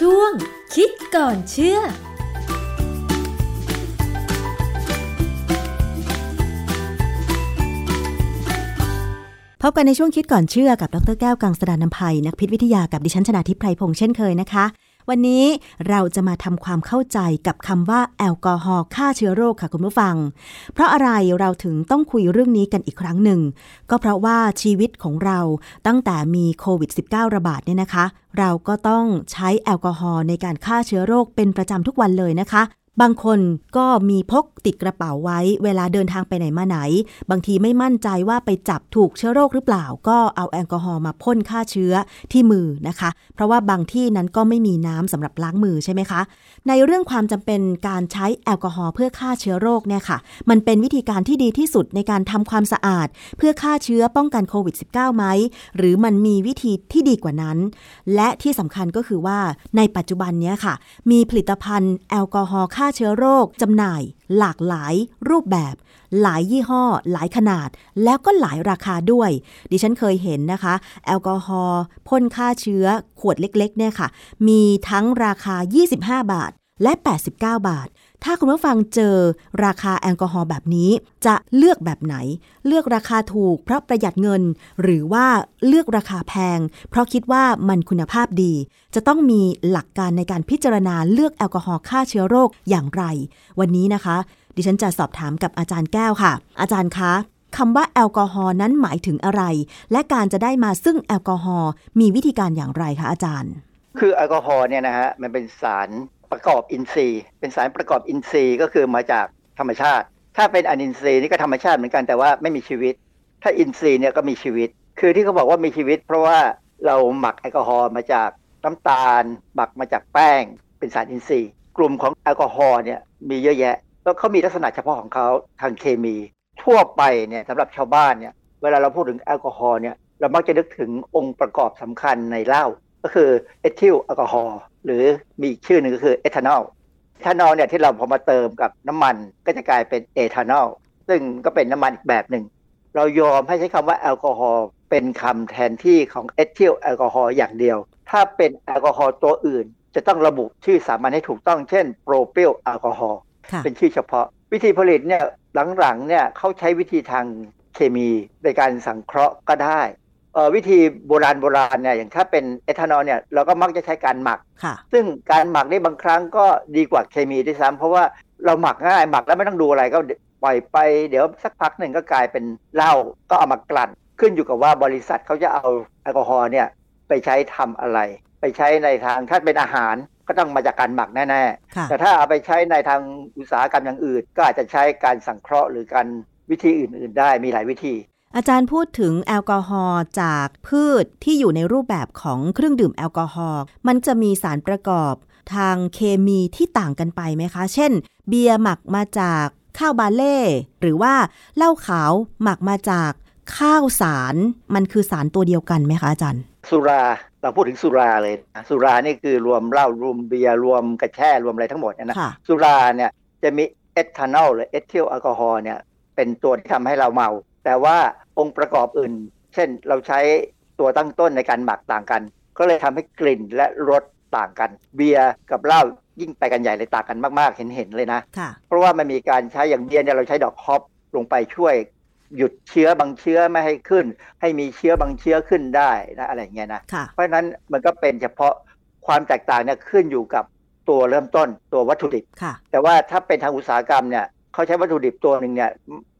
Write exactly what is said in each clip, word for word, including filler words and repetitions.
ช่วงคิดก่อนเชื่อพบกันในช่วงคิดก่อนเชื่อกับดร.แก้วกังสดาลอำไพนักพิษวิทยากับดิฉันชนาธิปไพพงษ์เช่นเคยนะคะวันนี้เราจะมาทำความเข้าใจกับคำว่าแอลกอฮอล์ฆ่าเชื้อโรคค่ะคุณผู้ฟังเพราะอะไรเราถึงต้องคุยเรื่องนี้กันอีกครั้งหนึ่งก็เพราะว่าชีวิตของเราตั้งแต่มีโควิด สิบเก้า ระบาดเนี่ยนะคะเราก็ต้องใช้แอลกอฮอล์ในการฆ่าเชื้อโรคเป็นประจำทุกวันเลยนะคะบางคนก็มีพกติดกระเป๋าไว้เวลาเดินทางไปไหนมาไหนบางทีไม่มั่นใจว่าไปจับถูกเชื้อโรคหรือเปล่าก็เอาแอลกอฮอล์มาพ่นฆ่าเชื้อที่มือนะคะเพราะว่าบางที่นั้นก็ไม่มีน้ำสำหรับล้างมือใช่ไหมคะในเรื่องความจำเป็นการใช้แอลกอฮอล์เพื่อฆ่าเชื้อโรคเนี่ยค่ะมันเป็นวิธีการที่ดีที่สุดในการทำความสะอาดเพื่อฆ่าเชื้อป้องกันโควิด สิบเก้า ไหมหรือมันมีวิธีที่ดีกว่านั้นและที่สำคัญก็คือว่าในปัจจุบันนี้ค่ะมีผลิตภัณฑ์แอลกอฮอล์ฆ่าเชื้อโรคจำหน่ายหลากหลายรูปแบบหลายยี่ห้อหลายขนาดแล้วก็หลายราคาด้วยดิฉันเคยเห็นนะคะแอลกอฮอล์พ่นฆ่าเชื้อขวดเล็กๆเนี่ยค่ะมีทั้งราคายี่สิบห้าบาทและแปดสิบเก้าบาทถ้าคุณผู้ฟังเจอราคาแอลกอฮอล์แบบนี้จะเลือกแบบไหนเลือกราคาถูกเพราะประหยัดเงินหรือว่าเลือกราคาแพงเพราะคิดว่ามันคุณภาพดีจะต้องมีหลักการในการพิจารณาเลือกแอลกอฮอล์ฆ่าเชื้อโรคอย่างไรวันนี้นะคะดิฉันจะสอบถามกับอาจารย์แก้วค่ะอาจารย์คะคำว่าแอลกอฮอล์นั้นหมายถึงอะไรและการจะได้มาซึ่งแอลกอฮอล์มีวิธีการอย่างไรคะอาจารย์คือแอลกอฮอล์เนี่ยนะฮะมันเป็นสารประกอบอินทรีย์เป็นสารประกอบอินทรีย์ก็คือมาจากธรรมชาติถ้าเป็นอนินทรีย์นี่ก็ธรรมชาติเหมือนกันแต่ว่าไม่มีชีวิตถ้าอินทรีย์เนี่ยก็มีชีวิตคือที่เขาบอกว่ามีชีวิตเพราะว่าเราหมักแอลกอฮอล์มาจากน้ำตาลหมักมาจากแป้งเป็นสารอินทรีย์กลุ่มของแอลกอฮอล์เนี่ยมีเยอะแยะแล้วเขามีลักษณะเฉพาะของเขาทางเคมีทั่วไปเนี่ยสำหรับชาวบ้านเนี่ยเวลาเราพูดถึงแอลกอฮอล์เนี่ยเรามักจะนึกถึงองค์ประกอบสำคัญในเหล้าก็คือเอทิลแอลกอฮอล์หรือมีชื่อหนึ่งก็คือเอทานอลเอทานอลเนี่ยที่เราพอมาเติมกับน้ำมันก็จะกลายเป็นเอทานอลซึ่งก็เป็นน้ำมันอีกแบบหนึ่งเรายอมให้ใช้คำว่าแอลกอฮอล์เป็นคำแทนที่ของเอทิลแอลกอฮอล์อย่างเดียวถ้าเป็นแอลกอฮอล์ตัวอื่นจะต้องระบุชื่อสามัญให้ถูกต้องเช่นโพรพิลแอลกอฮอล์เป็นชื่อเฉพาะวิธีผลิตเนี่ยหลังๆเนี่ยเขาใช้วิธีทางเคมีในการสังเคราะห์ก็ได้วิธีโบราณโบราณเนี่ยอย่างถ้าเป็นเอทานอลเนี่ยเราก็มักจะใช้การหมักซึ่งการหมักได้บางครั้งก็ดีกว่าเคมีด้วยซ้ำเพราะว่าเราหมักง่ายหมักแล้วไม่ต้องดูอะไรก็ปล่อยไปเดี๋ยวสักพักหนึ่งก็กลายเป็นเหล้าก็เอามากลั่นขึ้นอยู่กับว่าบริษัทเขาจะเอาแอลกอฮอล์เนี่ยไปใช้ทำอะไรไปใช้ในทางถ้าเป็นอาหารก็ต้องมาจากการหมักแน่ๆแต่ถ้าเอาไปใช้ในทางอุตสาหกรรมอย่างอื่นก็อาจจะใช้การสังเคราะห์หรือการวิธีอื่นๆได้มีหลายวิธีอาจารย์พูดถึงแอลกอฮอล์จากพืชที่อยู่ในรูปแบบของเครื่องดื่มแอลกอฮอล์มันจะมีสารประกอบทางเคมีที่ต่างกันไปไหมคะเช่นเบียร์หมักมาจากข้าวบาเล่หรือว่าเหล้าขาวหมักมาจากข้าวสารมันคือสารตัวเดียวกันไหมคะอาจารย์สุราเราพูดถึงสุราเลยสุรานี่คือรวมเหล้ารวมเบียร์รวมกระแช่รวมอะไรทั้งหมดนะสุราเนี่ยจะมีเอทานอลหรือเอทิลแอลกอฮอล์เนี่ยเป็นตัวที่ทำให้เราเมาแต่ว่าองค์ประกอบอื่นเช่นเราใช้ตัวตั้งต้นในการหมักต่างกันก็เลยทำให้กลิ่นและรสต่างกันเบียร์กับเหล้ายิ่งไปกันใหญ่เลยต่างกันมากๆเห็นๆเลยนะเพราะว่ามันมีการใช้อย่างเบียร์เนี่ยเราใช้ดอกฮอปลงไปช่วยหยุดเชื้อบางเชื้อไม่ให้ขึ้นให้มีเชื้อบางเชื้อขึ้นได้นะอะไรอย่างเงี้ยนะเพราะฉะนั้นมันก็เป็นเฉพาะความแตกต่างเนี่ยขึ้นอยู่กับตัวเริ่มต้นตัววัตถุดิบแต่ว่าถ้าเป็นทางอุตสาหกรรมเนี่ยเขาใช้วัตถุดิบตัวหนึ่งเนี่ย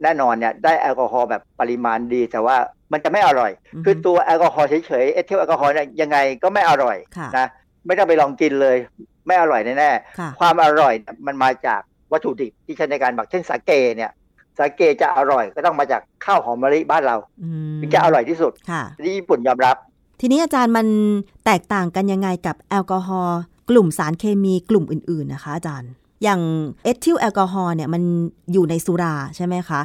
แน่นอนเนี่ยได้แอลกอฮอล์แบบปริมาณดีแต่ว่ามันจะไม่อร่อย mm-hmm. คือตัวแอลกอฮอล์เฉยๆเอทิลแอลกอฮอล์เนี่ยยังไงก็ไม่อร่อยนะไม่ต้องไปลองกินเลยไม่อร่อยแน่ๆความอร่อยมันมาจากวัตถุดิบที่ใช้ในการหมักเช่นสาเกเนี่ยสาเกจะอร่อยก็ต้องมาจากข้าวหอมมะลิบ้านเราถึงจะอร่อยที่สุดที่ญี่ปุ่นยอมรับทีนี้อาจารย์มันแตกต่างกันยังไงกับแอลกอฮอล์กลุ่มสารเคมีกลุ่มอื่นๆนะคะอาจารย์อย่างเอทิลแอลกอฮอล์เนี่ยมันอยู่ในสุราใช่ไหมคะ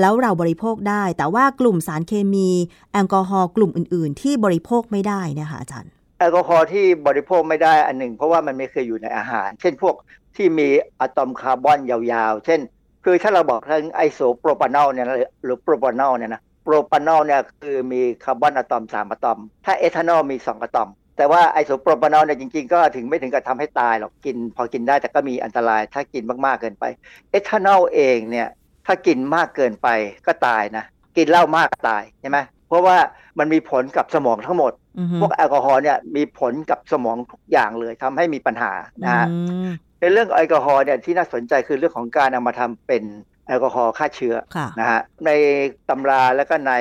แล้วเราบริโภคได้แต่ว่ากลุ่มสารเคมีแอลกอฮอล์กลุ่มอื่นๆที่บริโภคไม่ได้นะคะอาจารย์แอลกอฮอล์ที่บริโภคไม่ได้อันหนึ่งเพราะว่ามันไม่เคยอยู่ในอาหารเช่นพวกที่มีอะตอมคาร์บอนยาวๆเช่นคือถ้าเราบอกถึงไอโซโพรพานอลเนี่ยหรือโพรพานอลเนี่ยนะโพรพานอลเนี่ยคือมีคาร์บอนอะตอมสามอะตอมถ้าเอทานอลมีสองอะตอม แต่ว่าไอโซโปรพานอลเนี่ยจริงๆก็ถึงไม่ถึงกับทำให้ตายหรอกกินพอกินได้แต่ก็มีอันตรายถ้ากินมากๆเกินไปเอทานอลเองเนี่ยถ้ากินมากเกินไปก็ตายนะกินเหล้ามากตายใช่ไหมเพราะว่ามันมีผลกับสมองทั้งหมด mm-hmm. พวกแอลกอฮอล์เนี่ยมีผลกับสมองทุกอย่างเลยทำให้มีปัญหานะฮะ mm-hmm. ในเรื่องแอลกอฮอล์เนี่ยที่น่าสนใจคือเรื่องของการเอามาทำเป็นแอลกอฮอล์ฆ่าเชื้อนะฮะในตำราแล้วก็ใน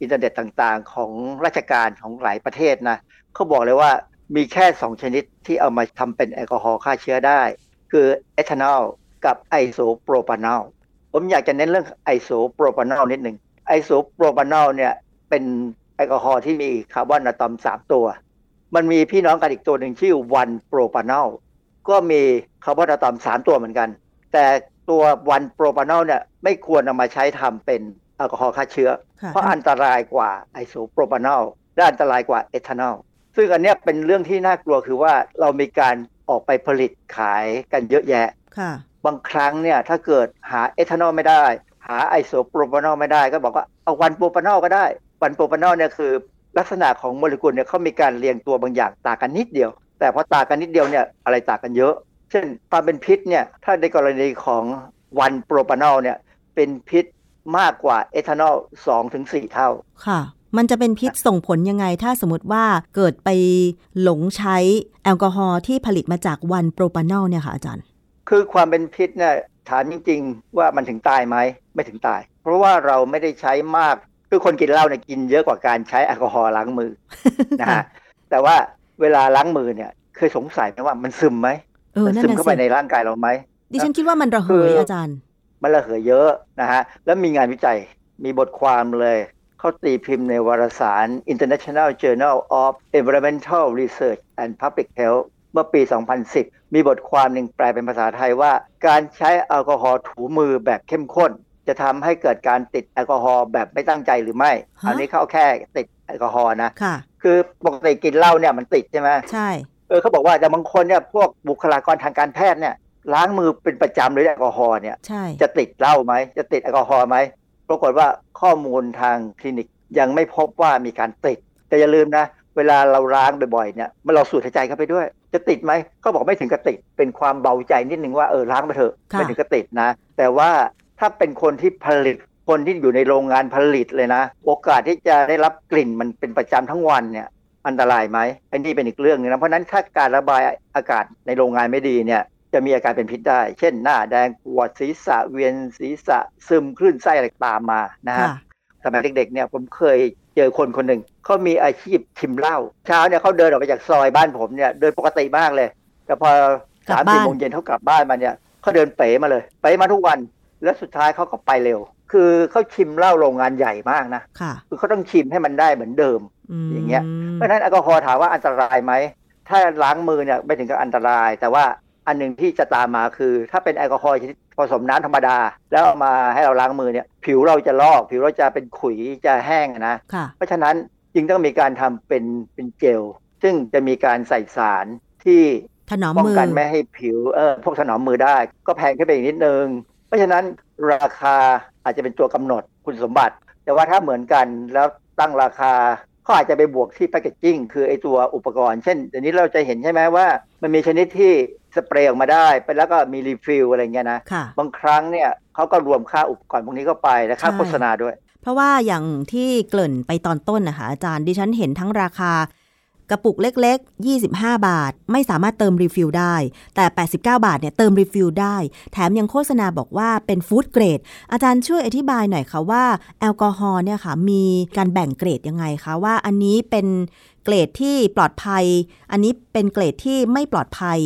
อินเทอร์เน็ตต่างๆของราชการของหลายประเทศนะเขาบอกเลยว่ามีแค่สองชนิดที่เอามาทำเป็นแอลกอฮอล์ฆ่าเชื้อได้คือเอทานอลกับไอโซโปรพานอลผมอยากจะเน้นเรื่องไอโซโปรพานอลนิดนึงไอโซโปรพานอลเนี่ยเป็นแอลกอฮอล์ที่มีคาร์บอนอะตอมสามตัวมันมีพี่น้องกันอีกตัวหนึ่งชื่อวันโปรพานอลก็มีคาร์บอนอะตอมสามตัวเหมือนกันแต่ตัววันโปรพานอลเนี่ยไม่ควรนำมาใช้ทำเป็นแอลกอฮอล์ฆ่าเชื้อเพราะอันตรายกว่าไอโซโปรพานอลและอันตรายกว่าเอทานอลซึ่งอันนี้เป็นเรื่องที่น่ากลัวคือว่าเรามีการออกไปผลิตขายกันเยอะแยะบางครั้งเนี่ยถ้าเกิดหาเอทานอลไม่ได้หาไอโซโปรพานอลไม่ได้ก็บอกว่าเอาวันโปรพานอลก็ได้วันโปรพานอลเนี่ยคือลักษณะของโมเลกุลเนี่ยเขามีการเรียงตัวบางอย่างต่างกันนิดเดียวแต่พอต่างกันนิดเดียวเนี่ยอะไรต่างกันเยอะเช่นความเป็นพิษเนี่ยถ้าในกรณีของวันโปรพานอลเนี่ยเป็นพิษมากกว่าเอทานอล สองถึงสี่ เท่าค่ะมันจะเป็นพิษส่งผลยังไงถ้าสมมติว่าเกิดไปหลงใช้แอลกอฮอล์ที่ผลิตมาจากวันโปรพานอลเนี่ยค่ะอาจารย์คือความเป็นพิษเนี่ยถามจริงๆว่ามันถึงตายไหมไม่ถึงตายเพราะว่าเราไม่ได้ใช้มากคือคนกินเหล้าเนี่ยกินเยอะกว่าการใช้แอลกอฮอล์ล้างมือ นะฮะแต่ว่าเวลาล้างมือเนี่ยเคยสงสัยไหมว่ามันซึมไหมมันซึมเข้าไปในร่างกายเราไหมดิฉันคิดว่ามันระเหยอาจารย์มันระเหยเยอะนะฮะแล้วมีงานวิจัยมีบทความเลยเขาตีพิมพ์ในวารสาร International Journal of Environmental Research and Public Health เมื่อปี สองพันสิบ มีบทความหนึ่งแปลเป็นภาษาไทยว่าการใช้แอลกอฮอล์ถูมือแบบเข้มข้นจะทำให้เกิดการติดแอลกอฮอล์แบบไม่ตั้งใจหรือไม่ huh? อันนี้เขาแค่ติดแอลกอฮอล์นะ huh? คือปกติกินเหล้าเนี่ยมันติดใช่ไหมใช่เออเขาบอกว่าแต่บางคนเนี่ยพวกบุคลากรทางการแพทย์เนี่ยล้างมือเป็นประจำด้วยแอลกอฮอล์เนี่ยจะติดเหล้าไหมจะติดแอลกอฮอล์ไหมปรากฏว่าข้อมูลทางคลินิกยังไม่พบว่ามีการติดแต่อย่าลืมนะเวลาเราล้างบ่อยๆเนี่ยมันเราสูดหายใจเข้าไปด้วยจะติดไหมเขาบอกไม่ถึงกับติดเป็นความเบาใจนิดนึงว่าเออล้างไปเถอะไม่ถึงกับติดนะแต่ว่าถ้าเป็นคนที่ผลิตคนที่อยู่ในโรงงานผลิตเลยนะโอกาสที่จะได้รับกลิ่นมันเป็นประจำทั้งวันเนี่ยอันตรายไหมอันนี้เป็นอีกเรื่องนึงนะเพราะนั้นถ้าการระบายอากาศในโรงงานไม่ดีเนี่ยจะมีอาการเป็นพิษได้เช่นหน้าแดงปวดศีรษะเวียนศีรษะซึมคลื่นไส้อะไรตามมานะฮะสมัยเด็กๆเนี่ยผมเคยเจอคนคนหนึ่งเขามีอาชีพชิมเหล้าเช้าเนี่ยเขาเดินออกไปจากซอยบ้านผมเนี่ยเดินปกติมากเลยแต่พอสามสี่โมงเย็นเขากลับบ้านมาเนี่ยเขาเดินเป๋มาเลยเป๋มาทุกวันแล้วสุดท้ายเขาก็ไปเร็วคือเขาชิมเหล้าโรงงานใหญ่มากนะคือเขาต้องชิมให้มันได้เหมือนเดิมอย่างเงี้ยเพราะฉะนั้นแอลกอฮอล์ถามว่าอันตรายไหมถ้าล้างมือเนี่ยไม่ถึงกับอันตรายแต่ว่าอันหนึ่งที่จะตามมาคือถ้าเป็นแอลกอฮอล์ชนิดผสมน้ำธรรมดาแล้วเอามาให้เราล้างมือเนี่ยผิวเราจะลอกผิวเราจะเป็นขุยจะแห้งนะเพราะฉะนั้นจึงต้องมีการทำเป็นเป็นเจลซึ่งจะมีการใส่สารที่ป้องกันไม่ให้ผิวเออพวกถนอมมือได้ก็แพงขึ้นไปอีกนิดนึงเพราะฉะนั้นราคาอาจจะเป็นตัวกำหนดคุณสมบัติแต่ว่าถ้าเหมือนกันแล้วตั้งราคาก็อาจจะไปบวกที่แพคเกจจิ้งคือไอตัวอุปกรณ์เช่นเดี๋ยวนี้เราจะเห็นใช่ไหมว่ามันมีชนิดที่สเปรย์ออกมาได้ไปแล้วก็มีรีฟิลอะไรเงี้ยนะบางครั้งเนี่ยเขาก็รวมค่าอุปกรณ์พวกนี้เข้าไปและค่าโฆษณาด้วยเพราะว่าอย่างที่เกริ่นไปตอนต้นนะคะอาจารย์ดิฉันเห็นทั้งราคากระปุกเล็กๆยี่สิบห้าบาทไม่สามารถเติมรีฟิลได้แต่แปดสิบเก้าบาทเนี่ยเติมรีฟิลได้แถมยังโฆษณาบอกว่าเป็นฟู้ดเกรดอาจารย์ช่วยอธิบายหน่อยค่ะว่าแอลกอฮอล์เนี่ยค่ะมีการแบ่งเกรดยังไงคะว่าอันนี้เป็นเกรดที่ปลอดภัยอันนี้เป็นเกรดที่ไม่ปลอดภัย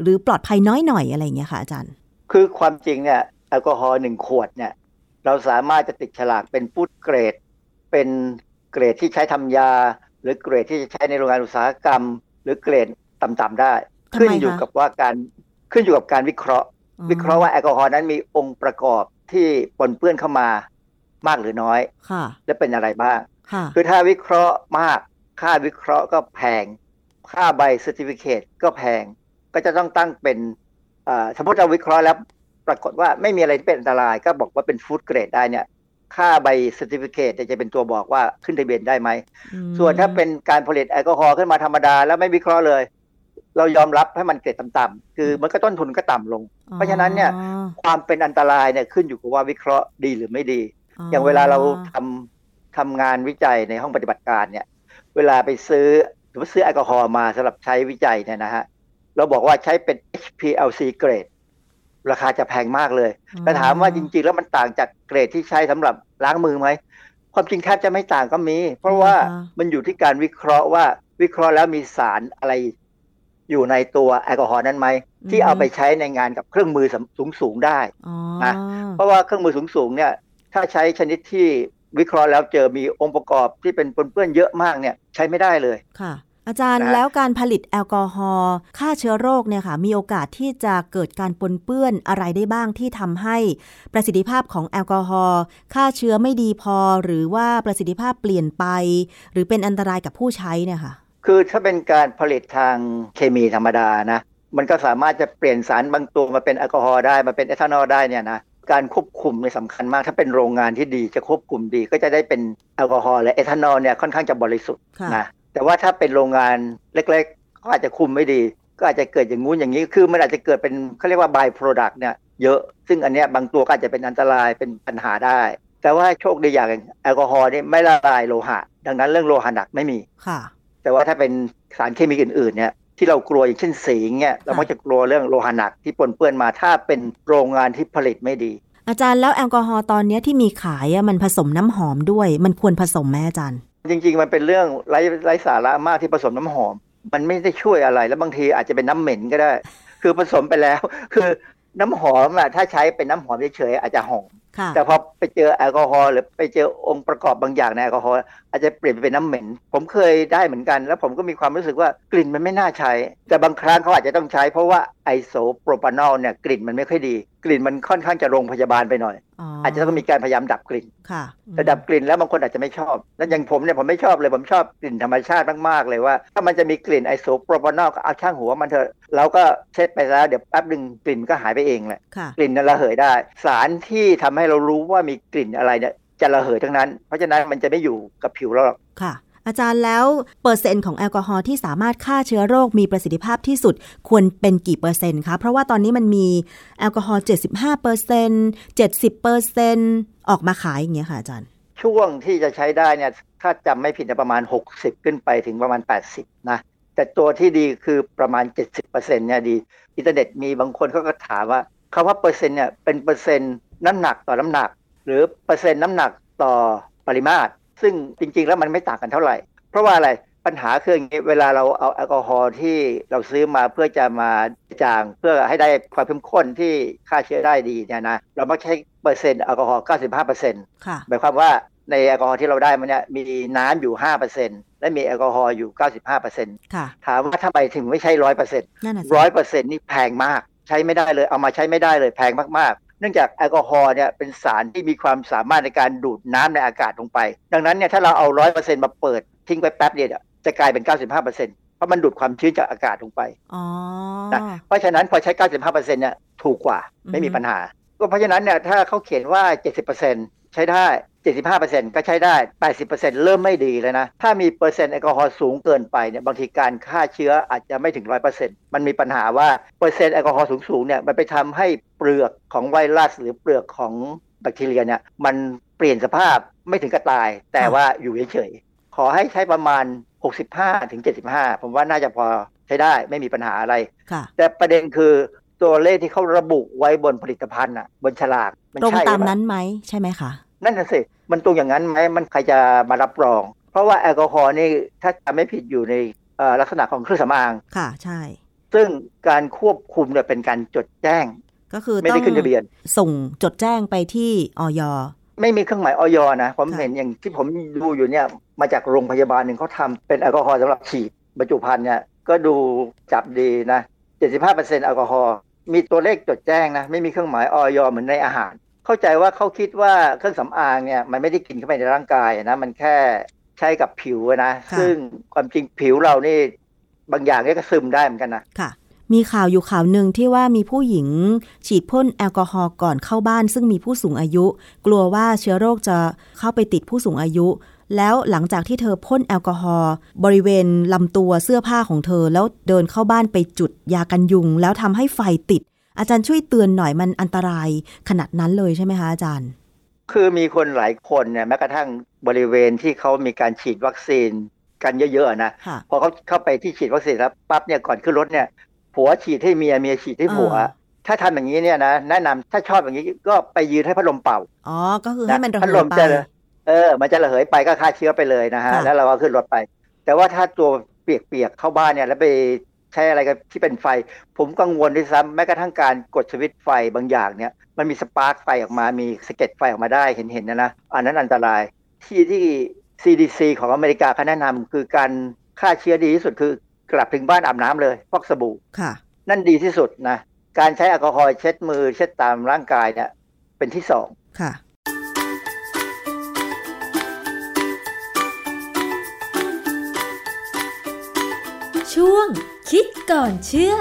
หรือปลอดภัยน้อยหน่อยอะไรอย่างเงี้ยค่ะอาจารย์คือความจริงเนี่ยแอลกอฮอล์หนึ่งขวดเนี่ยเราสามารถจะติดฉลากเป็นฟู้ดเกรดเป็นเกรดที่ใช้ทำยาหรือเกรดที่จะใช้ในโรงงานอุตสาหกรรมหรือเกรดต่ำๆได้ขึ้นอยู่กับว่าการขึ้นอยู่กับการวิเคราะห์วิเคราะห์ว่าแอลกอฮอล์นั้นมีองค์ประกอบที่ปนเปื้อนเข้ามามากหรือน้อยและเป็นอะไรบ้างคือถ้าวิเคราะห์มากค่าวิเคราะห์ก็แพงค่าใบเซอร์ติฟิเคตก็แพงก็จะต้องตั้งเป็นสมมติเราวิเคราะห์แล้วปรากฏว่าไม่มีอะไรที่เป็นอันตรายก็บอกว่าเป็นฟู้ดเกรดได้เนี่ย ค่าใบ certificate จะเป็นตัวบอกว่าขึ้นทะเบียนได้ไหมส่วนถ้าเป็นการผลิตแอลกอฮอล์ขึ้นมาธรรมดาแล้วไม่วิเคราะห์เลยเรายอมรับให้มันเกรดต่ำๆคือมันก็ต้นทุนก็ต่ำลงเพราะฉะนั้นเนี่ยความเป็นอันตรายเนี่ยขึ้นอยู่กับว่าวิเคราะห์ดีหรือไม่ดีอย่างเวลาเราทำทำงานวิจัยในห้องปฏิบัติการเนี่ยเวลาไปซื้อหรือว่าซื้อแอลกอฮอล์มาสำหรับใช้วิจัยเนี่ยนะฮะเราบอกว่าใช้เป็น เอช พี แอล ซี เกรดราคาจะแพงมากเลยแต่ถามว่าจริงๆแล้วมันต่างจากเกรดที่ใช้สำหรับล้างมือไหมความจริงแทบจะไม่ต่างก็มีเพราะว่ามันอยู่ที่การวิเคราะห์ว่าวิเคราะห์แล้วมีสารอะไรอยู่ในตัวแอลกอฮอล์นั้นไหมที่เอาไปใช้ในงานกับเครื่องมือสูงๆได้นะเพราะว่าเครื่องมือสูงๆเนี่ยถ้าใช้ชนิดที่วิเคราะห์แล้วเจอมีองค์ประกอบที่เป็นปนเปื้อนเยอะมากเนี่ยใช้ไม่ได้เลยค่ะอาจารย์นะแล้วการผลิตแอลกอฮอล์ฆ่าเชื้อโรคเนี่ยค่ะมีโอกาสที่จะเกิดการปนเปื้อนอะไรได้บ้างที่ทำให้ประสิทธิภาพของแอลกอฮอล์ฆ่าเชื้อไม่ดีพอหรือว่าประสิทธิภาพเปลี่ยนไปหรือเป็นอันตรายกับผู้ใช้เนี่ยค่ะคือถ้าเป็นการผลิตทางเคมีธรรมดานะมันก็สามารถจะเปลี่ยนสารบางตัวมาเป็นแอลกอฮอล์ได้มาเป็นเอทานอลได้เนี่ยนะการควบคุมเนี่ยสำคัญมากถ้าเป็นโรงงานที่ดีจะควบคุมดีก็จะได้เป็นแอลกอฮอล์และเอทานอลเนี่ยค่อนข้างจะบริสุทธิ์นะแต่ว่าถ้าเป็นโรงงานเล็กๆเขาอาจจะคุมไม่ดีก็อาจจะเกิดอย่างงู้นอย่างนี้คือมันอาจจะเกิดเป็นเขาเรียกว่า by product เนี่ยเยอะซึ่งอันเนี้ยบางตัวก็อาจจะเป็นอันตรายเป็นปัญหาได้แต่ว่าโชคดีอย่างแอลกอฮอล์นี่ไม่ละลายโลหะดังนั้นเรื่องโลหะหนักไม่มีค่ะแต่ว่าถ้าเป็นสารเคมีอื่นๆเนี่ยที่เรากลัวอย่างเช่นสีเนี่ยเรามักจะกลัวเรื่องโลหะหนักที่ปนเปื้อนมาถ้าเป็นโรงงานที่ผลิตไม่ดีอาจารย์แล้วแอลกอฮอล์ตอนนี้ที่มีขายมันผสมน้ำหอมด้วยมันควรผสมไหมอาจารย์จริงๆมันเป็นเรื่องไร้ไร้สาระมากที่ผสมน้ำหอมมันไม่ได้ช่วยอะไรแล้วบางทีอาจจะเป็นน้ำเหม็นก็ได้คือผสมไปแล้วคือน้ำหอมอ่ะถ้าใช้เป็นน้ำหอมเฉยๆอาจจะหอมแต่พอไปเจอแอลกอฮอล์หรือไปเจอองค์ประกอบบางอย่างในแอลกอฮอล์อาจจะเปลี่ยนไปเป็นน้ำเหม็นผมเคยได้เหมือนกันแล้วผมก็มีความรู้สึกว่ากลิ่นมันไม่น่าใช้แต่บางครั้งเขาอาจจะต้องใช้เพราะว่าไอโซโปรพานอลเนี่ยกลิ่นมันไม่ค่อยดีกลิ่นมันค่อนข้างจะโรงพยาบาลไปหน่อย อ, อาจจะต้องมีการพยายามดับกลิ่นแต่ดับกลิ่นแล้วบางคนอาจจะไม่ชอบแล้วอย่างผมเนี่ยผมไม่ชอบเลยผมชอบกลิ่นธรรมชาติมากๆเลยว่าถ้ามันจะมีกลิ่นไอโซโปรพานอลก็เอาช่างหัวมันเถอะเราก็เช็ดไปแล้วเดี๋ยวแป๊บนึงกลิ่นก็หายไปเองแหละกลิ่นนั้นระเหยได้สารที่ทำให้เรารู้ว่ามีกลิ่นอะไรเนี่ยจะระเหยทั้งนั้นเพราะฉะนั้นมันจะไม่อยู่กับผิวเราหรอกค่ะอาจารย์แล้วเปอร์เซ็นต์ของแอลกอฮอล์ที่สามารถฆ่าเชื้อโรคมีประสิทธิภาพที่สุดควรเป็นกี่เปอร์เซ็นต์คะเพราะว่าตอนนี้มันมีแอลกอฮอล์ เจ็ดสิบห้าเปอร์เซ็นต์ เจ็ดสิบเปอร์เซ็นต์ ออกมาขายอย่างเงี้ยค่ะอาจารย์ช่วงที่จะใช้ได้เนี่ยถ้าจำไม่ผิดประมาณหกสิบขึ้นไปถึงประมาณแปดสิบนะแต่ตัวที่ดีคือประมาณ เจ็ดสิบเปอร์เซ็นต์ เนี่ยดีอินเทอร์เน็ตมีบางคนเขาก็ถามว่าคำว่าเปอร์เซ็นต์เนี่ยเป็นเปอร์เซ็นต์น้ำหนักต่อน้ำหนักหรือเปอร์เซ็นต์น้ำหนักต่อปริมาตรซึ่งจริงๆแล้วมันไม่ต่างกันเท่าไหร่เพราะว่าอะไรปัญหาคืออย่างนี้เวลาเราเอาแอลกอฮอล์ที่เราซื้อมาเพื่อจะมาจางเพื่อให้ได้ความเข้มข้นที่ฆ่าเชื้อได้ดีเนี่ยนะเรามักใช้เปอร์เซ็นต์แอลกอฮอล์ เก้าสิบห้าเปอร์เซ็นต์ ค่ะหมายความว่าในแอลกอฮอล์ที่เราได้มันเนี่ยมีน้ำอยู่ ห้าเปอร์เซ็นต์ และมีแอลกอฮอล์อยู่ เก้าสิบห้าเปอร์เซ็นต์ ค่ะถามว่าทำไมถึงไม่ใช้ ร้อยเปอร์เซ็นต์ ร้อยเปอร์เซ็นต์ นี่แพงมากใช้ไม่ได้เลยเอามาใช้ไม่ได้เลยแพงมากๆเนื่องจากแอลกอฮอล์เนี่ยเป็นสารที่มีความสามารถในการดูดน้ำในอากาศลงไปดังนั้นเนี่ยถ้าเราเอา ร้อยเปอร์เซ็นต์ มาเปิดทิ้งไว้แป๊บเดียวจะกลายเป็น เก้าสิบห้าเปอร์เซ็นต์ เพราะมันดูดความชื้นจากอากาศลงไปอ๋อนะเพราะฉะนั้นพอใช้ เก้าสิบห้าเปอร์เซ็นต์ เนี่ยถูกกว่าไม่มีปัญหาก็เพราะฉะนั้นเนี่ยถ้าเขาเขียนว่า เจ็ดสิบเปอร์เซ็นต์ ใช้ได้ เจ็ดสิบห้าเปอร์เซ็นต์ ก็ใช้ได้ แปดสิบเปอร์เซ็นต์ เริ่มไม่ดีแล้วนะถ้ามีเปอร์เซ็นต์แอลกอฮอล์สูงเกินไปเนี่ยบางทีการฆ่าเชื้ออาจจะไม่ถึง ร้อยเปอร์เซ็นต์ มันมีปัญหาว่าเปอร์เซ็นต์แอลกอฮอล์สูงๆเนี่ยมันไปทำให้เปลือกของไวรัสหรือเปลือกของแบคทีเรียเนี่ยมันเปลี่ยนสภาพไม่ถึงกับตายแต่ว่าอยู่เฉยๆขอให้ใช้ประมาณ หกสิบห้าถึงเจ็ดสิบห้า ผมว่าน่าจะพอใช้ได้ไม่มีปัญหาอะไรแต่ประเด็นคือตัวเลขที่เขาระบุไว้บนผลิตภัณฑ์น่ะบนฉลากมันใช่ตรงตามนั้นไหมใช่ไหมคะนั่นน่ะสิมันตรงอย่างนั้นไหมมันใครจะมารับรองเพราะว่าแอลกอฮอล์นี่ถ้าจำไม่ผิดอยู่ในลักษณะของเครื่องสำอางค่ะใช่ซึ่งการควบคุมเนี่ยเป็นการจดแจ้งก็คือไม่ได้ขึ้นทะเบียนส่งจดแจ้งไปที่อย.ไม่มีเครื่องหมายอย.นะผมเห็นอย่างที่ผมดูอยู่เนี่ยมาจากโรงพยาบาลหนึ่งเขาทำเป็นแอลกอฮอล์สำหรับฉีดบรรจุภัณฑ์เนี่ยก็ดูจับดีนะ เจ็ดสิบห้าเปอร์เซ็นต์ แอลกอฮอล์มีตัวเลขจดแจ้งนะไม่มีเครื่องหมายอย.เหมือนในอาหารเข้าใจว่าเขาคิดว่าเครื่องสำอางเนี่ยมันไม่ได้กินเข้าไปในร่างกายนะมันแค่ใช้กับผิวนะซึ่งความจริงผิวเรานี่บางอย่างเนี่ยก็ซึมได้เหมือนกันนะ มีข่าวอยู่ข่าวหนึ่งที่ว่ามีผู้หญิงฉีดพ่นแอลกอฮอล์ก่อนเข้าบ้านซึ่งมีผู้สูงอายุกลัวว่าเชื้อโรคจะเข้าไปติดผู้สูงอายุแล้วหลังจากที่เธอพ่นแอลกอฮอล์บริเวณลำตัวเสื้อผ้าของเธอแล้วเดินเข้าบ้านไปจุดยากันยุงแล้วทำให้ไฟติดอาจารย์ช่วยเตือนหน่อยมันอันตรายขนาดนั้นเลยใช่ไหมคะอาจารย์คือมีคนหลายคนเนี่ยแม้กระทั่งบริเวณที่เขามีการฉีดวัคซีนกันเยอะๆนะพอเขาเข้าไปที่ฉีดวัคซีนแล้วปั๊บเนี่ยก่อนขึ้นรถเนี่ยผัวฉีดให้เมียเมียฉีดให้ผัวถ้าทำอย่างนี้เนี่ยนะแนะนำถ้าชอบอย่างนี้ก็ไปยืนให้พัดลมเป่าอ๋อก็คือให้มันระเหยไปเออมันจะระเหยไปก็ฆ่าเชื้อไปเลยนะฮะแล้วเราก็ขึ้นรถไปแต่ว่าถ้าตัวเปียกๆเข้าบ้านเนี่ยแล้วไปใช้อะไรกันที่เป็นไฟผมกังวลด้วยซ้ำแม้กระทั่งการกดสวิตช์ไฟบางอย่างเนี่ยมันมีสปาร์คไฟออกมามีสะเก็ดไฟออกมาได้เห็นๆนะนะอันนั้นอันตรายที่ที่ ซี ดี ซี ของอเมริกาเขาแนะนำคือการฆ่าเชื้อดีที่สุดคือกลับถึงบ้านอาบน้ำเลยฟอกสบู่นั่นดีที่สุดนะการใช้แอลกอฮอล์เช็ดมือเช็ดตามร่างกายเนี่ยเป็นที่สองค่ะช่วงคิดก่อนเชื่อ